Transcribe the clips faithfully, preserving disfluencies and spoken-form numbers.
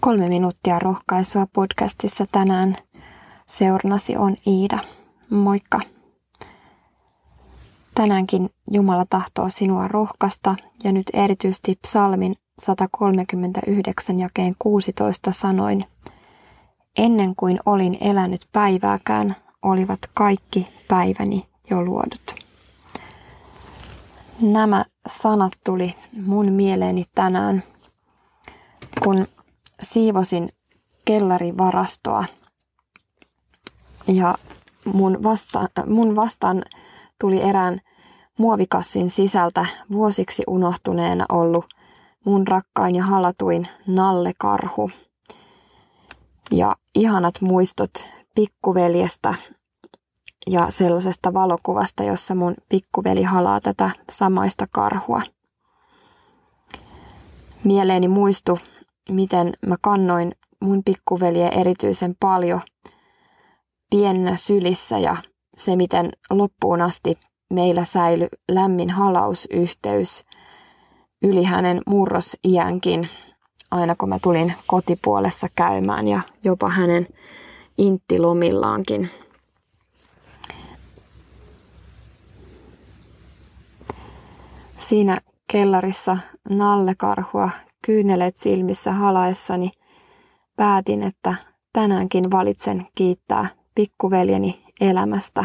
Kolme minuuttia rohkaisua podcastissa tänään. Seurannasi on Iida. Moikka! Tänäänkin Jumala tahtoo sinua rohkaista ja nyt erityisesti psalmin sata kolmekymmentäyhdeksän jakeen kuusitoista sanoin: ennen kuin olin elänyt päivääkään, olivat kaikki päiväni jo luodut. Nämä sanat tuli mun mieleeni tänään, kun siivosin kellarivarastoa ja mun vastaan, mun vastaan tuli erään muovikassin sisältä vuosiksi unohtuneena ollut mun rakkain ja halatuin nallekarhu. Ja ihanat muistot pikkuveljestä ja sellaisesta valokuvasta, jossa mun pikkuveli halaa tätä samaista karhua. Mieleeni muistui, miten mä kannoin mun pikkuveliä erityisen paljon pienenä sylissä ja se, miten loppuun asti meillä säilyi lämmin halausyhteys yli hänen murrosiänkin, aina kun mä tulin kotipuolessa käymään ja jopa hänen inttilomillaankin. Siinä kellarissa nallekarhua kyyneleet silmissä halaessani päätin, että tänäänkin valitsen kiittää pikkuveljeni elämästä.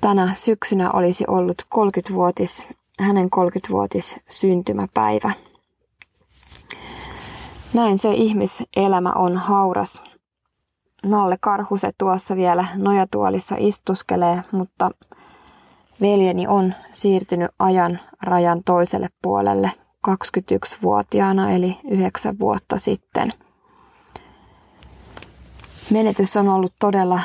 Tänä syksynä olisi ollut kolmekymmentävuotis, hänen kolmekymmentävuotis syntymäpäivä. Näin se ihmiselämä on hauras. Nallekarhu se tuossa vielä nojatuolissa istuskelee, mutta veljeni on siirtynyt ajan rajan toiselle puolelle kaksikymmentäyksivuotiaana eli yhdeksän vuotta sitten. Menetys on ollut todella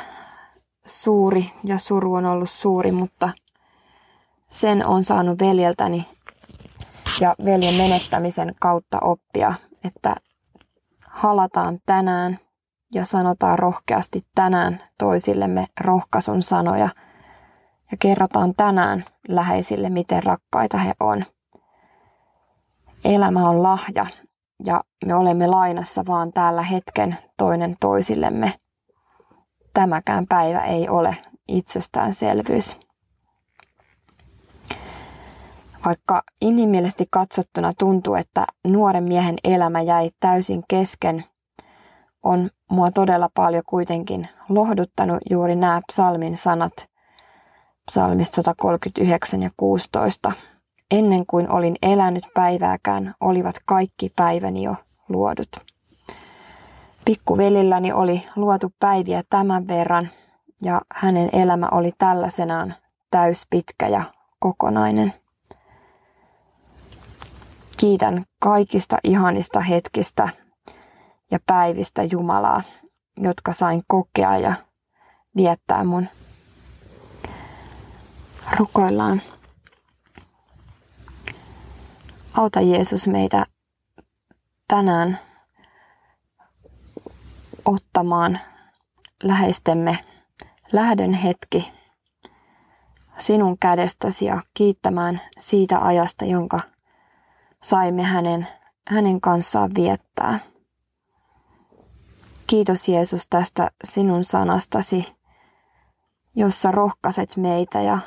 suuri ja suru on ollut suuri, mutta sen on saanut veljeltäni ja veljen menettämisen kautta oppia, että halataan tänään ja sanotaan rohkeasti tänään toisillemme rohkaisun sanoja ja kerrotaan tänään läheisille, miten rakkaita he on. Elämä on lahja ja me olemme lainassa vaan tällä hetken toinen toisillemme. Tämäkään päivä ei ole itsestäänselvyys. Vaikka inhimillisesti katsottuna tuntuu, että nuoren miehen elämä jäi täysin kesken, on mua todella paljon kuitenkin lohduttanut juuri nämä psalmin sanat psalmista sata kolmekymmentäyhdeksän ja kuusitoista. Ennen kuin olin elänyt päivääkään, olivat kaikki päiväni jo luodut. Pikkuvelilläni oli luotu päiviä tämän verran ja hänen elämä oli tällaisenaan täyspitkä ja kokonainen. Kiitän kaikista ihanista hetkistä ja päivistä Jumalaa, jotka sain kokea ja viettää mun. Rukoillaan. Auta Jeesus meitä tänään ottamaan läheistemme lähdön hetki sinun kädestäsi ja kiittämään siitä ajasta, jonka saimme hänen, hänen kanssaan viettää. Kiitos Jeesus tästä sinun sanastasi, jossa rohkaiset meitä ja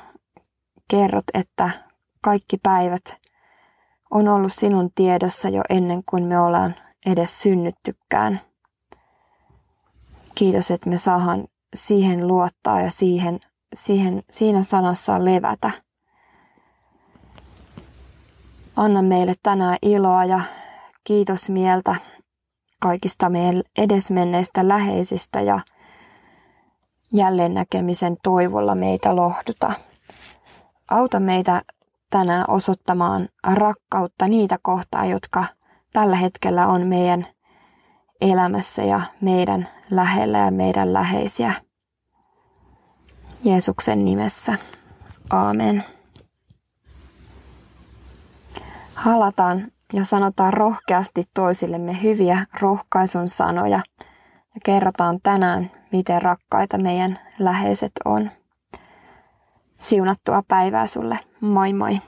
kerrot, että kaikki päivät on ollut sinun tiedossa jo ennen kuin me ollaan edes synnyttykään. Kiitos, että me saadaan siihen luottaa ja siihen, siihen, siinä sanassa levätä. Anna meille tänään iloa ja kiitos mieltä kaikista meidän edesmenneistä läheisistä ja jälleen näkemisen toivolla meitä lohduta. Auta meitä tänään osoittamaan rakkautta niitä kohtaa, jotka tällä hetkellä on meidän elämässä ja meidän lähellä ja meidän läheisiä. Jeesuksen nimessä. Aamen. Halataan ja sanotaan rohkeasti toisillemme hyviä rohkaisun sanoja ja kerrotaan tänään, miten rakkaita meidän läheiset on. Siunattua päivää sulle. Moi moi!